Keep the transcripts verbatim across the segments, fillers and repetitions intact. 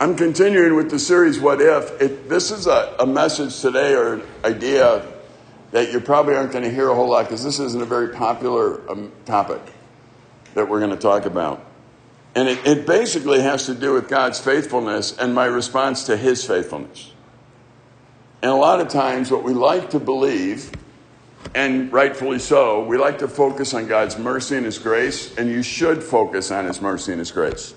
I'm continuing with the series, What If. If this is a, a message today or an idea that you probably aren't going to hear a whole lot, because this isn't a very popular um, topic that we're going to talk about. And it, it basically has to do with God's faithfulness and my response to his faithfulness. And a lot of times what we like to believe, and rightfully so, we like to focus on God's mercy and his grace, and you should focus on his mercy and his grace.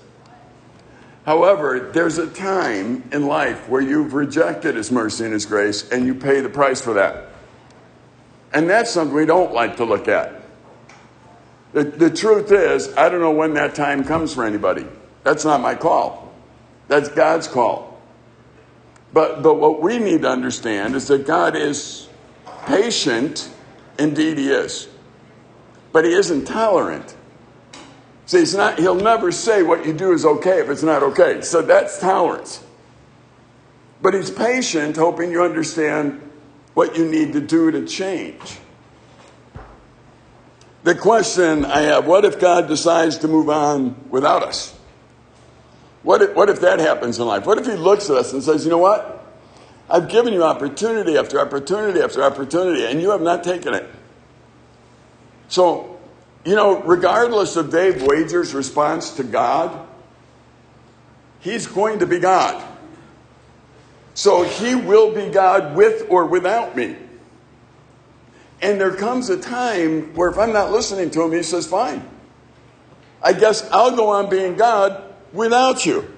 However, there's a time in life where you've rejected his mercy and his grace, and you pay the price for that. And that's something we don't like to look at. The, the truth is, I don't know when that time comes for anybody. That's not my call. That's God's call. But, but what we need to understand is that God is patient. Indeed, he is. But he isn't tolerant. See, it's not, he'll never say what you do is okay if it's not okay. So that's tolerance. But he's patient, hoping you understand what you need to do to change. The question I have, what if God decides to move on without us? What if, what if that happens in life? What if he looks at us and says, you know what? I've given you opportunity after opportunity after opportunity, and you have not taken it. So, you know, regardless of Dave Wager's response to God, he's going to be God. So he will be God with or without me. And there comes a time where if I'm not listening to him, he says, fine. I guess I'll go on being God without you.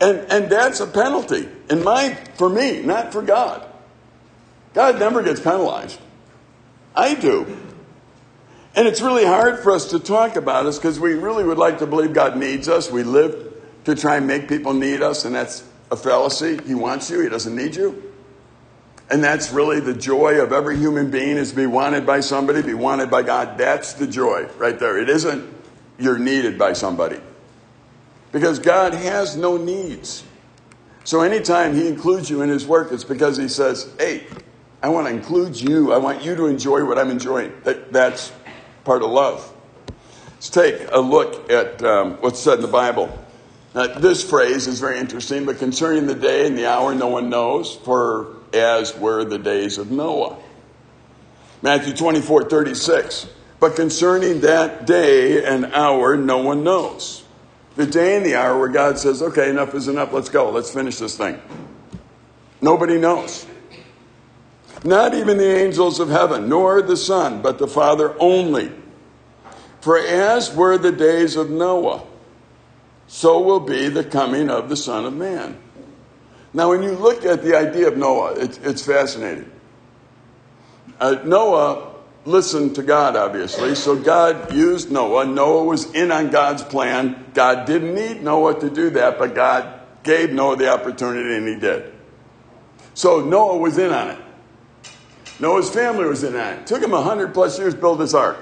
And and that's a penalty in my, for me, not for God. God never gets penalized. I do. And it's really hard for us to talk about us because we really would like to believe God needs us. We live to try and make people need us, and that's a fallacy. He wants you. He doesn't need you. And that's really the joy of every human being, is to be wanted by somebody, be wanted by God. That's the joy right there. It isn't you're needed by somebody. Because God has no needs. So anytime he includes you in his work, it's because he says, hey, I want to include you. I want you to enjoy what I'm enjoying. That, that's part of love. Let's take a look at um, what's said in the Bible. Now, this phrase is very interesting, but concerning the day and the hour no one knows, for as were the days of Noah. Matthew twenty-four thirty-six. But concerning that day and hour no one knows. The day and the hour where God says, okay, enough is enough, let's go, let's finish this thing. Nobody knows. Not even the angels of heaven, nor the Son, but the Father only. For as were the days of Noah, so will be the coming of the Son of Man. Now, when you look at the idea of Noah, it's, it's fascinating. Uh, Noah listened to God, obviously, so God used Noah. Noah was in on God's plan. God didn't need Noah to do that, but God gave Noah the opportunity, and he did. So Noah was in on it. Noah's family was in on it. It took him one hundred plus years to build this ark.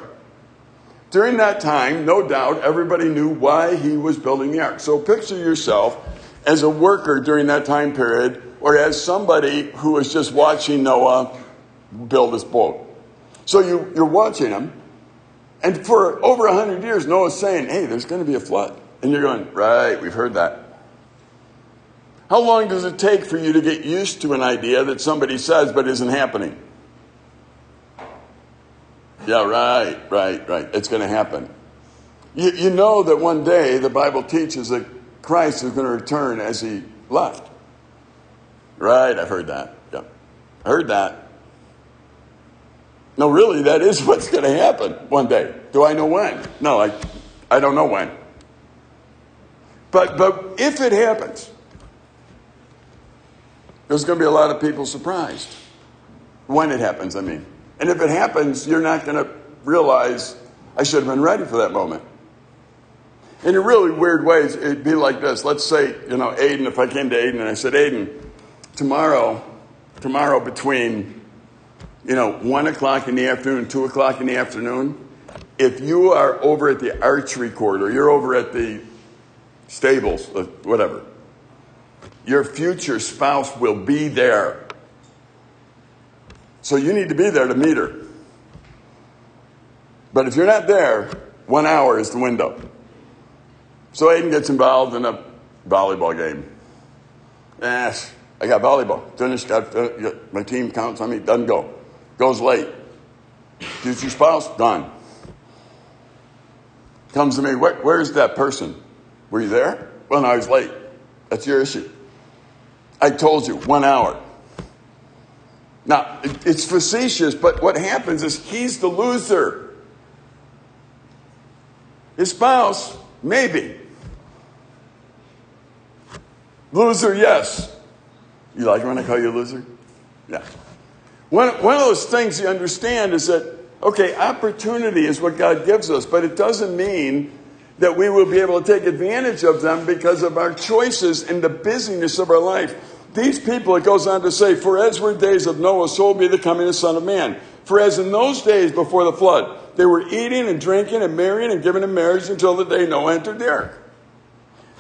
During that time, no doubt, everybody knew why he was building the ark. So picture yourself as a worker during that time period, or as somebody who was just watching Noah build this boat. So you, you're watching him, and for over one hundred years, Noah's saying, hey, there's going to be a flood. And you're going, right, we've heard that. How long does it take for you to get used to an idea that somebody says but isn't happening? Yeah, right, right, right. It's going to happen. You, you know that one day the Bible teaches that Christ is going to return as he left. Right, I've heard that. Yeah, I heard that. No, really, that is what's going to happen one day. Do I know when? No, I, I don't know when. But, but if it happens, there's going to be a lot of people surprised. When it happens, I mean. And if it happens, you're not going to realize, I should have been ready for that moment. In a really weird way, it'd be like this. Let's say, you know, Aiden, if I came to Aiden and I said, Aiden, tomorrow, tomorrow between, you know, one o'clock in the afternoon, two o'clock in the afternoon, if you are over at the archery court or you're over at the stables, whatever, your future spouse will be there. So you need to be there to meet her. But if you're not there, one hour is the window. So Aiden gets involved in a volleyball game. Yes, I got volleyball. Finished, got, uh, my team counts on me, doesn't go. Goes late. Did your spouse? Done. Comes to me, Where, where's that person? Were you there? Well, no, I was late. That's your issue. I told you, one hour. Now, it, it's facetious, but what happens is he's the loser. His spouse, maybe. Loser, yes. You like it when I call you a loser? Yeah. One, one of those things you understand is that, okay, opportunity is what God gives us, but it doesn't mean that we will be able to take advantage of them because of our choices and the busyness of our life. These people, it goes on to say, for as were days of Noah, so will be the coming of the Son of Man. For as in those days before the flood, they were eating and drinking and marrying and giving in marriage until the day Noah entered the ark.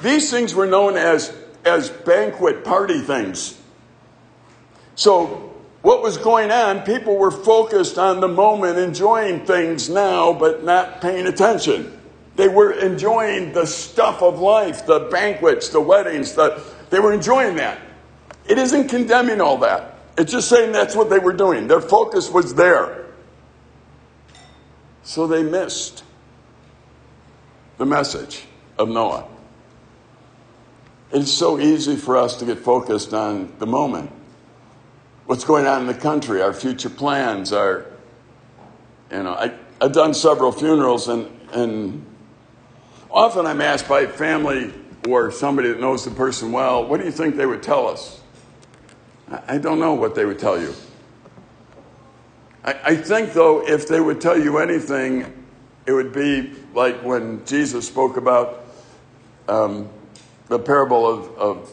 These things were known as, as banquet party things. So, what was going on, people were focused on the moment, enjoying things now, but not paying attention. They were enjoying the stuff of life, the banquets, the weddings. The, they were enjoying that. It isn't condemning all that. It's just saying that's what they were doing. Their focus was there. So they missed the message of Noah. It's so easy for us to get focused on the moment. What's going on in the country, our future plans, our, you know, I, I've done several funerals, and, and often I'm asked by family or somebody that knows the person well, what do you think they would tell us? I, I don't know what they would tell you. I, I think, though, if they would tell you anything, it would be like when Jesus spoke about um, the parable of, of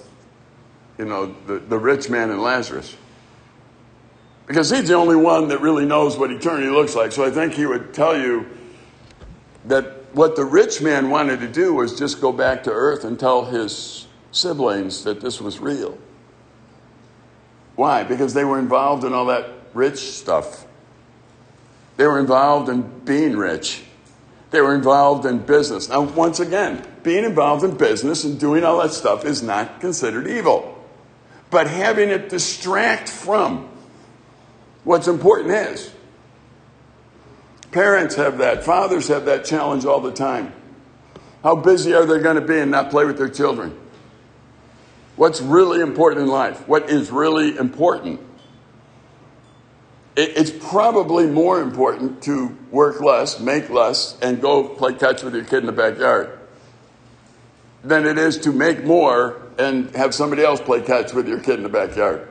you know, the, the rich man and Lazarus. Because he's the only one that really knows what eternity looks like. So I think he would tell you that what the rich man wanted to do was just go back to earth and tell his siblings that this was real. Why? Because they were involved in all that rich stuff. They were involved in being rich. They were involved in business. Now, once again, being involved in business and doing all that stuff is not considered evil. But having it distract from what's important is, parents have that, fathers have that challenge all the time. How busy are they going to be and not play with their children? What's really important in life? What is really important? It, it's probably more important to work less, make less, and go play catch with your kid in the backyard than it is to make more and have somebody else play catch with your kid in the backyard.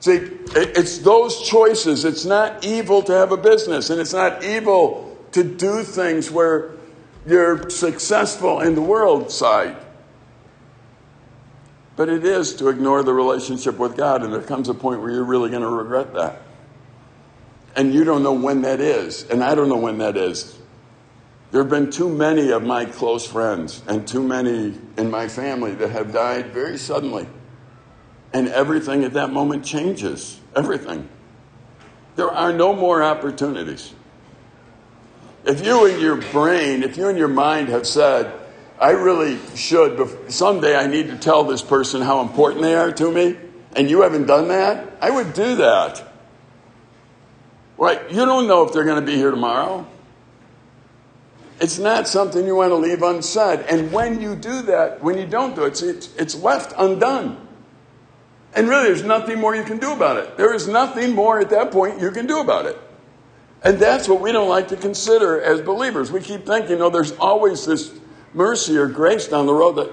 See, it's those choices. It's not evil to have a business, and it's not evil to do things where you're successful in the world side. But it is to ignore the relationship with God, and there comes a point where you're really going to regret that. And you don't know when that is, and I don't know when that is. There have been too many of my close friends and too many in my family that have died very suddenly. And everything at that moment changes. Everything. There are no more opportunities. If you and your brain, if you and your mind have said, I really should, someday I need to tell this person how important they are to me, and you haven't done that, I would do that. Right? You don't know if they're going to be here tomorrow. It's not something you want to leave unsaid. And when you do that, when you don't do it, it's, it's left undone. And really, there's nothing more you can do about it. There is nothing more at that point you can do about it. And that's what we don't like to consider as believers. We keep thinking, oh, there's always this mercy or grace down the road that,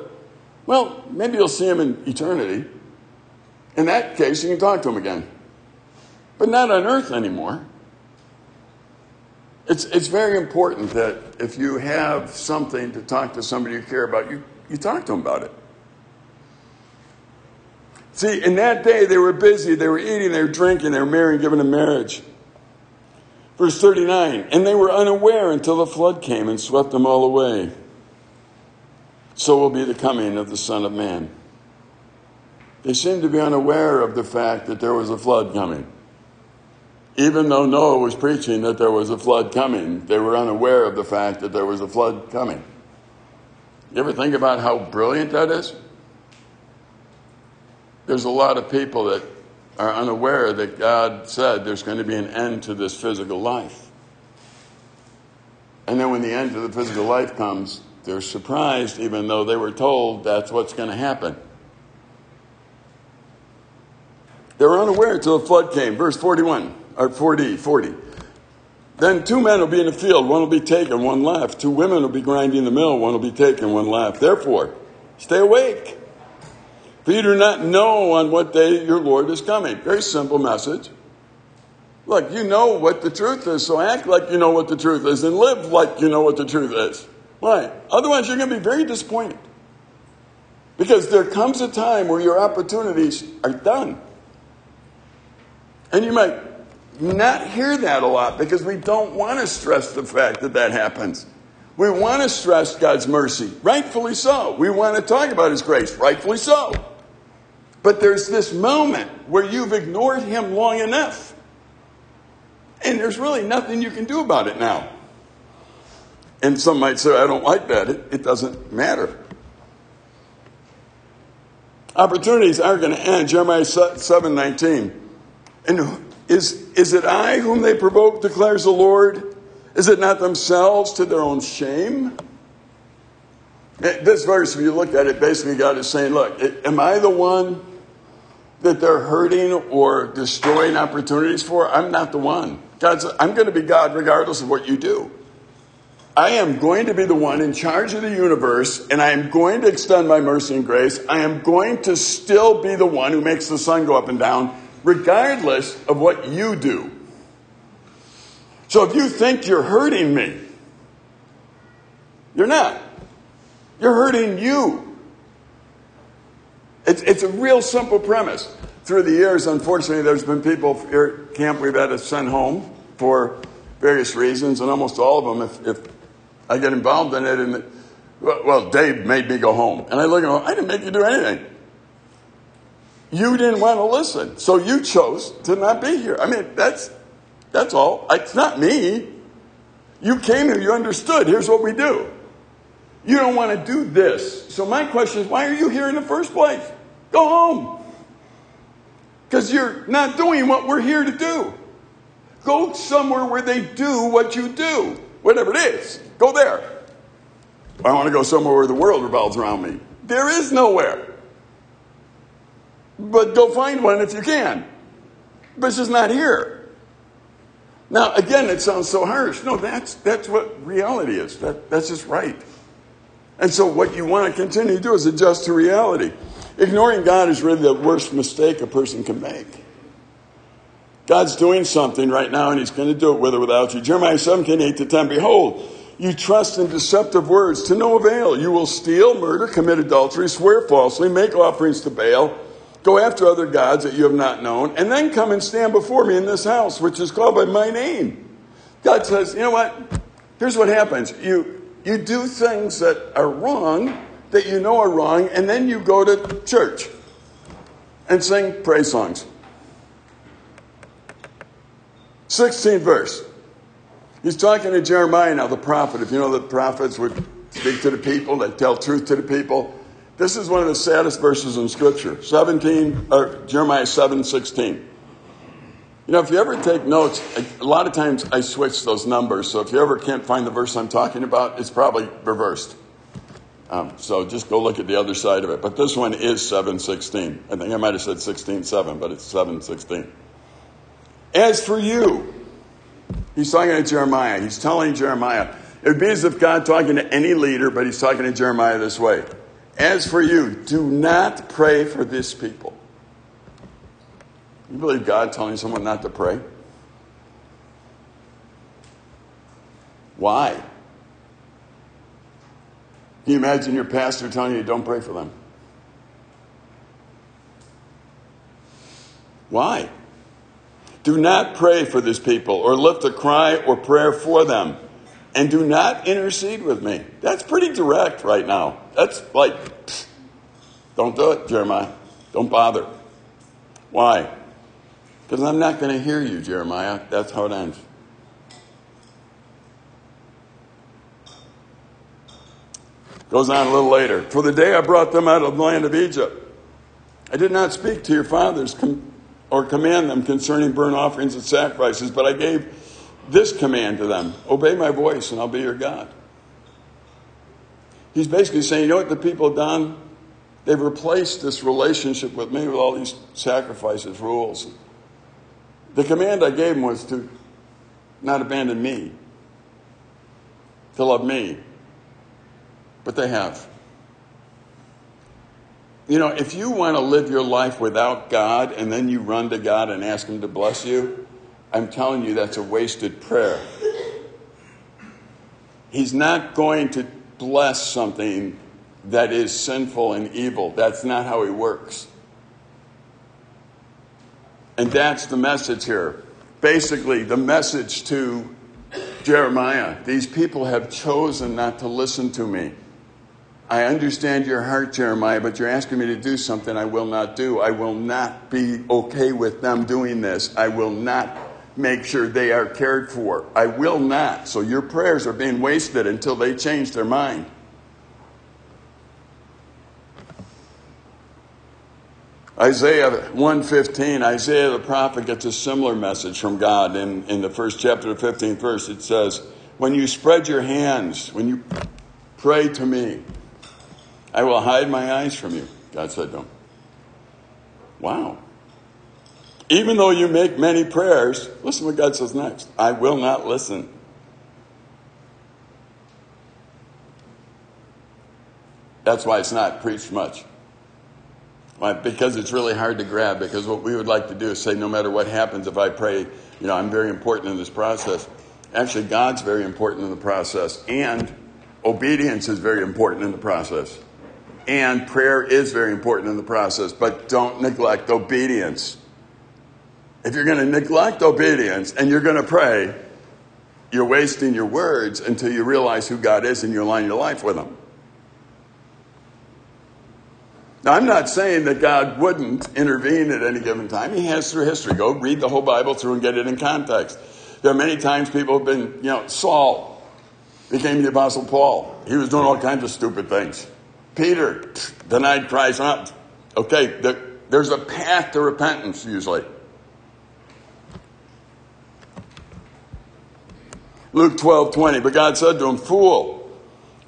well, maybe you'll see him in eternity. In that case, you can talk to him again. But not on earth anymore. It's, it's very important that if you have something to talk to somebody you care about, you, you talk to them about it. See, in that day, they were busy, they were eating, they were drinking, they were marrying, giving in marriage. Verse thirty-nine, and they were unaware until the flood came and swept them all away. So will be the coming of the Son of Man. They seemed to be unaware of the fact that there was a flood coming. Even though Noah was preaching that there was a flood coming, they were unaware of the fact that there was a flood coming. You ever think about how brilliant that is? There's a lot of people that are unaware that God said there's going to be an end to this physical life. And then when the end of the physical life comes, they're surprised, even though they were told that's what's going to happen. They were unaware until the flood came. Verse forty-one, or forty, forty. Then two men will be in the field, one will be taken, one left. Two women will be grinding the mill, one will be taken, one left. Therefore, stay awake, for you do not know on what day your Lord is coming. Very simple message. Look, you know what the truth is, so act like you know what the truth is and live like you know what the truth is. Why? Otherwise, you're going to be very disappointed. Because there comes a time where your opportunities are done. And you might not hear that a lot because we don't want to stress the fact that that happens. We want to stress God's mercy, rightfully so. We want to talk about his grace, rightfully so. But there's this moment where you've ignored him long enough. And there's really nothing you can do about it now. And some might say, I don't like that. It, it doesn't matter. Opportunities are going to end. Jeremiah seven nineteen. And is, is it I whom they provoke, declares the Lord? Is it not themselves to their own shame? This verse, if you look at it, basically God is saying, look, am I the one that they're hurting or destroying opportunities for? I'm not the one. God's, I'm going to be God regardless of what you do. I am going to be the one in charge of the universe, and I am going to extend my mercy and grace. I am going to still be the one who makes the sun go up and down, regardless of what you do. So if you think you're hurting me, you're not. You're hurting you. It's, it's a real simple premise. Through the years, unfortunately, there's been people here at camp we've had to send home for various reasons, and almost all of them, if, if I get involved in it, and the, well, Dave made me go home. And I look at him, I didn't make you do anything. You didn't want to listen, so you chose to not be here. I mean, that's that's all. It's not me. You came here, you understood. Here's what we do. You don't want to do this. So my question is, why are you here in the first place? Go home. Because you're not doing what we're here to do. Go somewhere where they do what you do, whatever it is. Go there. I want to go somewhere where the world revolves around me. There is nowhere. But go find one if you can. But it's just not here. Now, again, it sounds so harsh. No, that's that's what reality is. That, that's just right. And so what you want to continue to do is adjust to reality. Ignoring God is really the worst mistake a person can make. God's doing something right now, and he's going to do it with or without you. Jeremiah seventeen, eight to ten, behold, you trust in deceptive words to no avail. You will steal, murder, commit adultery, swear falsely, make offerings to Baal, go after other gods that you have not known, and then come and stand before me in this house, which is called by my name. God says, you know what? Here's what happens. You, you do things that are wrong, that you know are wrong, and then you go to church and sing praise songs. sixteenth verse. He's talking to Jeremiah now, the prophet. If you know the prophets would speak to the people, they tell truth to the people. This is one of the saddest verses in Scripture. seventeen, or Jeremiah seven sixteen. You know, if you ever take notes, a lot of times I switch those numbers. So if you ever can't find the verse I'm talking about, it's probably reversed. Um, so just go look at the other side of it. But this one is seven sixteen. I think I might have said sixteen seven, but it's seven sixteen. As for you, he's talking to Jeremiah. He's telling Jeremiah. It would be as if God talking to any leader, but he's talking to Jeremiah this way. As for you, do not pray for this people. You believe God telling someone not to pray? Why? Can you imagine your pastor telling you don't pray for them? Why? Do not pray for this people or lift a cry or prayer for them, and do not intercede with me. That's pretty direct right now. That's like, pfft, don't do it, Jeremiah. Don't bother. Why? Because I'm not going to hear you, Jeremiah. That's how it ends. Goes on a little later. For the day I brought them out of the land of Egypt, I did not speak to your fathers com- or command them concerning burnt offerings and sacrifices, but I gave this command to them. Obey my voice and I'll be your God. He's basically saying, you know what the people have done? They've replaced this relationship with me with all these sacrifices, rules. The command I gave them was to not abandon me, to love me. But they have. You know, if you want to live your life without God and then you run to God and ask him to bless you, I'm telling you that's a wasted prayer. He's not going to bless something that is sinful and evil. That's not how he works. And that's the message here. Basically, the message to Jeremiah, these people have chosen not to listen to me. I understand your heart, Jeremiah, but you're asking me to do something I will not do. I will not be okay with them doing this. I will not make sure they are cared for. I will not. So your prayers are being wasted until they change their mind. Isaiah one fifteen, Isaiah the prophet gets a similar message from God in, in the first chapter, the fifteenth verse. It says, when you spread your hands, when you pray to me, I will hide my eyes from you. God said to him, wow. Even though you make many prayers, listen what God says next. I will not listen. That's why it's not preached much. Because it's really hard to grab, because what we would like to do is say, no matter what happens, if I pray, you know, I'm very important in this process. Actually, God's very important in the process, and obedience is very important in the process, and prayer is very important in the process, but don't neglect obedience. If you're going to neglect obedience and you're going to pray, you're wasting your words until you realize who God is and you align your life with him. Now, I'm not saying that God wouldn't intervene at any given time. He has through history. Go read the whole Bible through and get it in context. There are many times people have been, you know, Saul became the Apostle Paul. He was doing all kinds of stupid things. Peter denied Christ. Okay, there's a path to repentance usually. Luke twelve twenty, but God said to him, fool.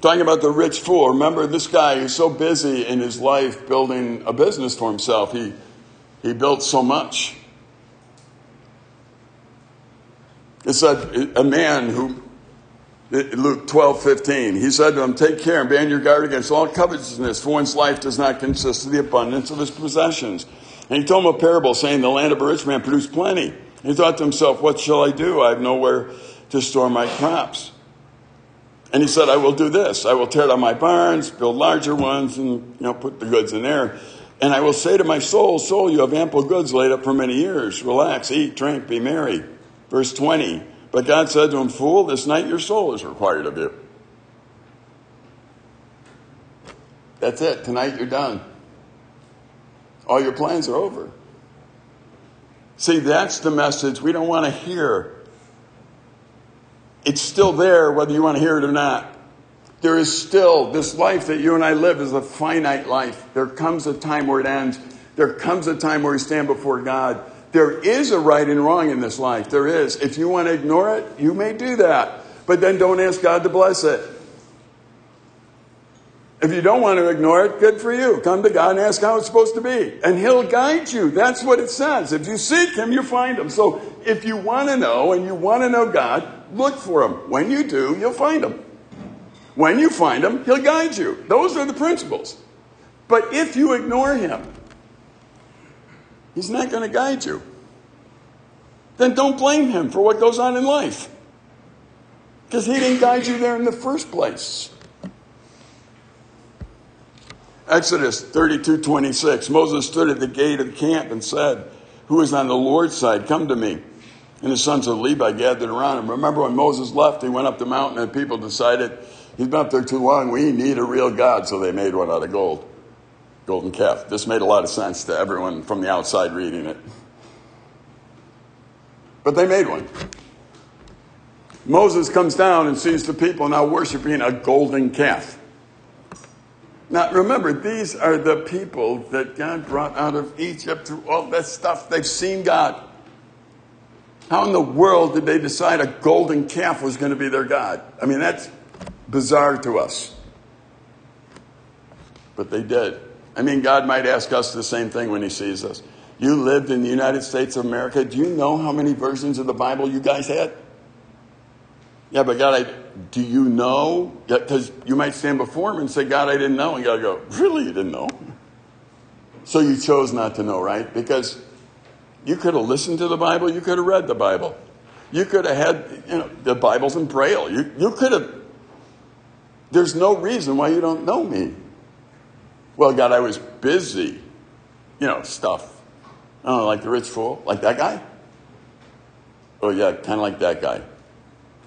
Talking about the rich fool. Remember this guy who's so busy in his life building a business for himself. He, he built so much. It said a man who, Luke twelve fifteen, he said to him, take care and be on your guard against all covetousness, for one's life does not consist of the abundance of his possessions. And he told him a parable, saying, the land of a rich man produced plenty. He thought to himself, what shall I do? I have nowhere to store my crops. And he said, I will do this. I will tear down my barns, build larger ones, and you know, put the goods in there. And I will say to my soul, soul, you have ample goods laid up for many years. Relax, eat, drink, be merry. Verse twenty, but God said to him, fool, this night your soul is required of you. That's it. Tonight you're done. All your plans are over. See, that's the message we don't want to hear. It's still there whether you want to hear it or not. There is still this life that you and I live is a finite life. There comes a time where it ends. There comes a time where we stand before God. There is a right and wrong in this life. There is. If you want to ignore it, you may do that. But then don't ask God to bless it. If you don't want to ignore it, good for you. Come to God and ask how it's supposed to be. And he'll guide you. That's what it says. If you seek him, you find him. So if you want to know and you want to know God, look for him. When you do, you'll find him. When you find him, he'll guide you. Those are the principles. But if you ignore him, he's not going to guide you. Then don't blame him for what goes on in life. Because he didn't guide you there in the first place. Exodus thirty-two twenty-six, Moses stood at the gate of the camp and said, who is on the Lord's side? Come to me. And the sons of Levi gathered around him. Remember when Moses left, he went up the mountain and people decided, he's been up there too long, we need a real God. So they made one out of gold, golden calf. This made a lot of sense to everyone from the outside reading it. But they made one. Moses comes down and sees the people now worshiping a golden calf. Now, remember, these are the people that God brought out of Egypt through all that stuff. They've seen God. How in the world did they decide a golden calf was going to be their God? I mean, that's bizarre to us. But they did. I mean, God might ask us the same thing when he sees us. You lived in the United States of America. Do you know how many versions of the Bible you guys had? Yeah, but God, I, do you know? Because you might stand before him and say, God, I didn't know. And God will go, really, you didn't know? So you chose not to know, right? Because you could have listened to the Bible. You could have read the Bible. You could have had, you know, the Bible's in Braille. You, you could have. There's no reason why you don't know me. Well, God, I was busy. You know, stuff. I don't know, like the rich fool. Like that guy? Oh, yeah, kind of like that guy.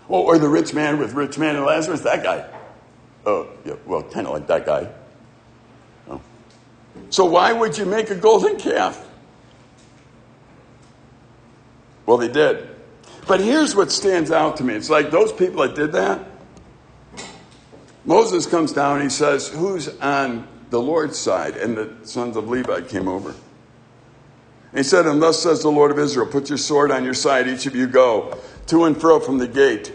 Well, or the rich man with rich man and Lazarus, that guy. Oh, yeah, well, kind of like that guy. Oh. So why would you make a golden calf? Well, they did. But here's what stands out to me. It's like those people that did that. Moses comes down and he says, who's on the Lord's side? And the sons of Levi came over. And he said, and thus says the Lord of Israel, put your sword on your side, each of you go to and fro from the gate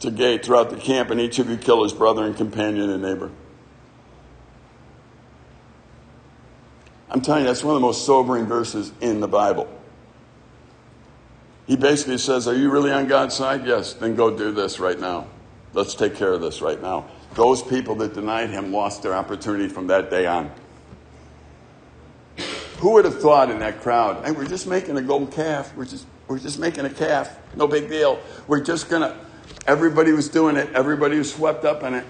to gate throughout the camp, and each of you kill his brother and companion and neighbor. I'm telling you, that's one of the most sobering verses in the Bible. He basically says, are you really on God's side? Yes, then go do this right now. Let's take care of this right now. Those people that denied him lost their opportunity from that day on. Who would have thought in that crowd, hey, we're just making a golden calf. We're just we're just making a calf. No big deal. We're just going to, everybody was doing it. Everybody was swept up in it.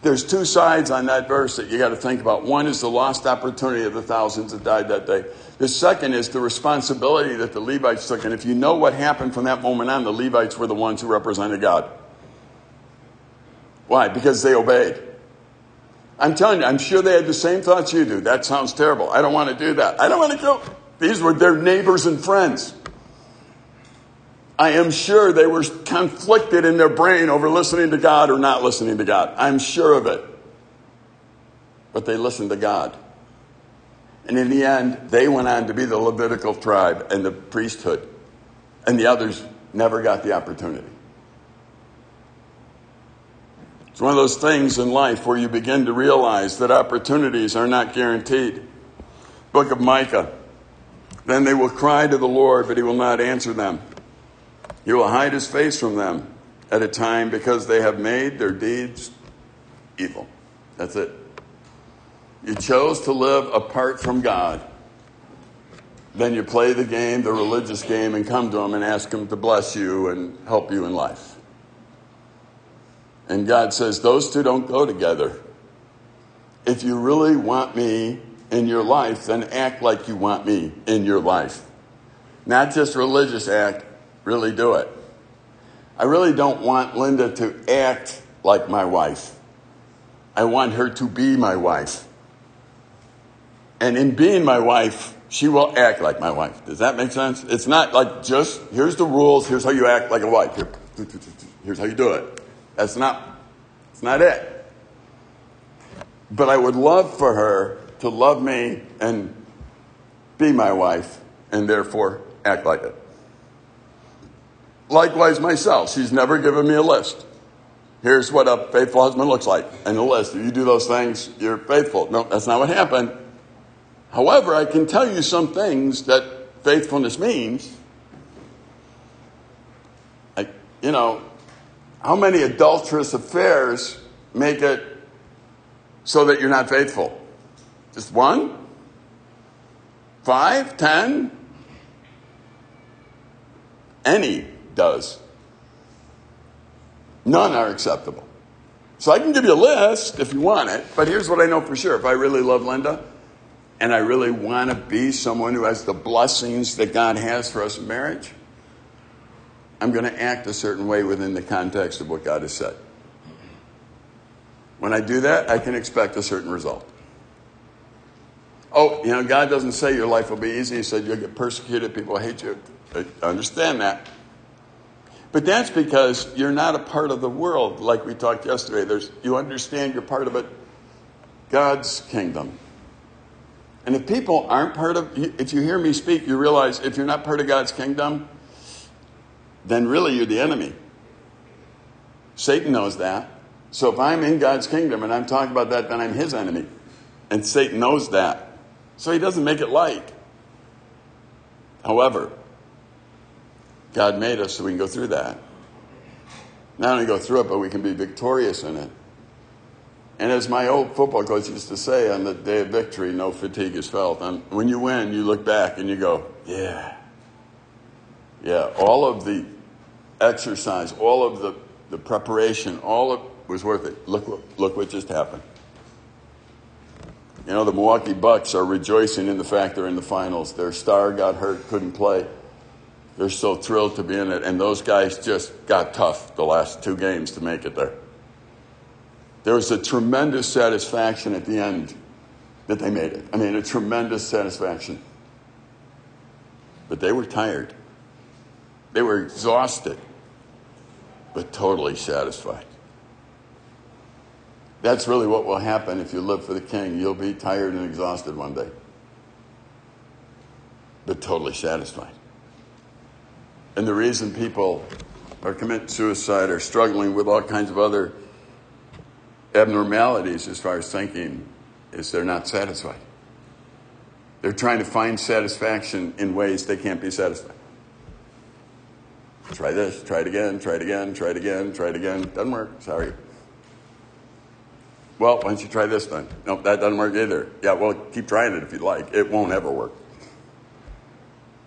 There's two sides on that verse that you got to think about. One is the lost opportunity of the thousands that died that day. The second is the responsibility that the Levites took. And if you know what happened from that moment on, the Levites were the ones who represented God. Why? Because they obeyed. I'm telling you, I'm sure they had the same thoughts you do. That sounds terrible. I don't want to do that. I don't want to go. These were their neighbors and friends. I am sure they were conflicted in their brain over listening to God or not listening to God. I'm sure of it. But they listened to God. And in the end, they went on to be the Levitical tribe and the priesthood. And the others never got the opportunity. It's one of those things in life where you begin to realize that opportunities are not guaranteed. Book of Micah. Then they will cry to the Lord, but he will not answer them. He will hide his face from them at a time because they have made their deeds evil. That's it. You chose to live apart from God. Then you play the game, the religious game, and come to him and ask him to bless you and help you in life. And God says, those two don't go together. If you really want me in your life, then act like you want me in your life. Not just religious act, really do it. I really don't want Linda to act like my wife. I want her to be my wife. And in being my wife, she will act like my wife. Does that make sense? It's not like just, here's the rules, here's how you act like a wife. Here, here's how you do it. That's not, it's not it. But I would love for her to love me and be my wife and therefore act like it. Likewise myself. She's never given me a list. Here's what a faithful husband looks like. And a list. If you do those things, you're faithful. No, that's not what happened. However, I can tell you some things that faithfulness means. I, you know... How many adulterous affairs make it so that you're not faithful? Just one? Five? Ten? Any does. None are acceptable. So I can give you a list if you want it, but here's what I know for sure. If I really love Linda and I really want to be someone who has the blessings that God has for us in marriage, I'm going to act a certain way within the context of what God has said. When I do that, I can expect a certain result. Oh, you know, God doesn't say your life will be easy. He said you'll get persecuted, people hate you. I understand that. But that's because you're not a part of the world like we talked yesterday. There's, you understand you're part of it God's kingdom. And if people aren't part of, if you hear me speak, you realize if you're not part of God's kingdom, then really you're the enemy. Satan knows that. So if I'm in God's kingdom and I'm talking about that, then I'm his enemy. And Satan knows that. So he doesn't make it light. However, God made us so we can go through that. Not only go through it, but we can be victorious in it. And as my old football coach used to say, on the day of victory, no fatigue is felt. And when you win, you look back and you go, yeah. Yeah, all of the exercise, all of the, the preparation, all of it was worth it. Look what, look what just happened. You know, the Milwaukee Bucks are rejoicing in the fact they're in the finals. Their star got hurt, couldn't play. They're so thrilled to be in it. And those guys just got tough the last two games to make it there. There was a tremendous satisfaction at the end that they made it. I mean, a tremendous satisfaction. But they were tired. They were exhausted, but totally satisfied. That's really what will happen if you live for the King. You'll be tired and exhausted one day, but totally satisfied. And the reason people are committing suicide or struggling with all kinds of other abnormalities as far as thinking is they're not satisfied. They're trying to find satisfaction in ways they can't be satisfied. Try this, try it again, try it again, try it again, try it again. Doesn't work, sorry. Well, why don't you try this then? Nope, that doesn't work either. Yeah, well, keep trying it if you'd like. It won't ever work.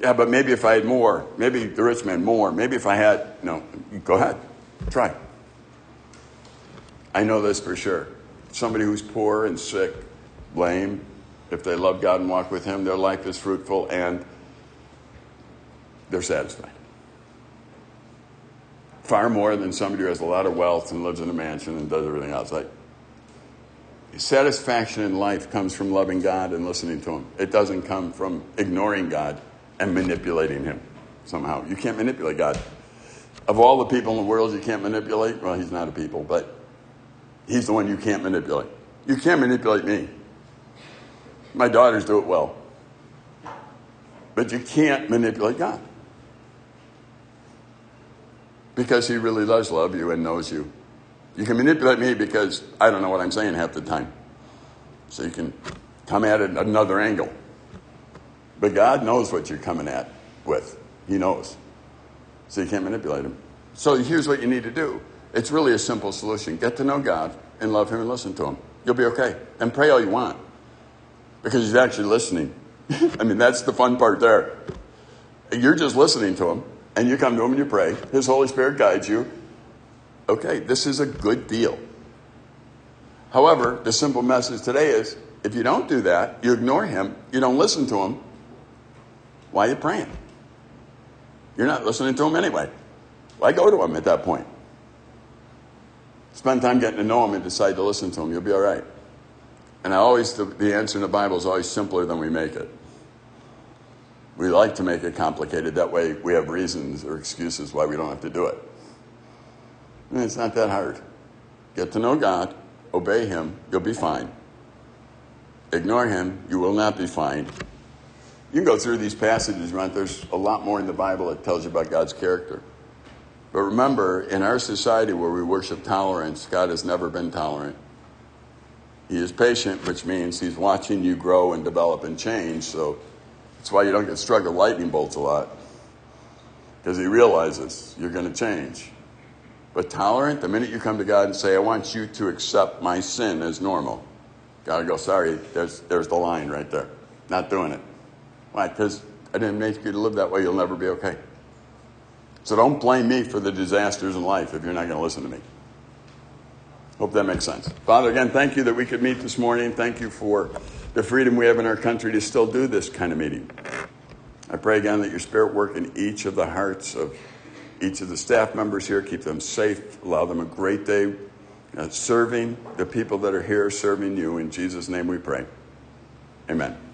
Yeah, but maybe if I had more, maybe the rich man more, maybe if I had, no, go ahead, try. I know this for sure. Somebody who's poor and sick, lame, if they love God and walk with him, their life is fruitful and they're satisfied. Far more than somebody who has a lot of wealth and lives in a mansion and does everything else. Like, satisfaction in life comes from loving God and listening to him. It doesn't come from ignoring God and manipulating him somehow. You can't manipulate God. Of all the people in the world you can't manipulate, well, he's not a people, but he's the one you can't manipulate. You can't manipulate me. My daughters do it well. But you can't manipulate God. Because he really does love you and knows you. You can manipulate me because I don't know what I'm saying half the time. So you can come at it another angle. But God knows what you're coming at with. He knows. So you can't manipulate him. So here's what you need to do. It's really a simple solution. Get to know God and love him and listen to him. You'll be okay. And pray all you want. Because he's actually listening. I mean, that's the fun part there. You're just listening to him. And you come to him and you pray. His Holy Spirit guides you. Okay, this is a good deal. However, the simple message today is, if you don't do that, you ignore him, you don't listen to him, why are you praying? You're not listening to him anyway. Why go to him at that point? Spend time getting to know him and decide to listen to him. You'll be all right. And I always, the, the answer in the Bible is always simpler than we make it. We like to make it complicated. That way we have reasons or excuses why we don't have to do it. And it's not that hard. Get to know God. Obey him. You'll be fine. Ignore him. You will not be fine. You can go through these passages, right? There's a lot more in the Bible that tells you about God's character. But remember, in our society where we worship tolerance, God has never been tolerant. He is patient, which means he's watching you grow and develop and change. So that's why you don't get struck with lightning bolts a lot, because he realizes you're going to change. But tolerant, the minute you come to God and say, I want you to accept my sin as normal, God will go, sorry, there's there's the line right there. Not doing it. Why? Because I didn't make you to live that way. You'll never be okay. So don't blame me for the disasters in life if you're not going to listen to me. Hope that makes sense. Father, again, thank you that we could meet this morning. Thank you for the freedom we have in our country to still do this kind of meeting. I pray again that your Spirit work in each of the hearts of each of the staff members here. Keep them safe. Allow them a great day uh, serving the people that are here, serving you. In Jesus' name we pray. Amen.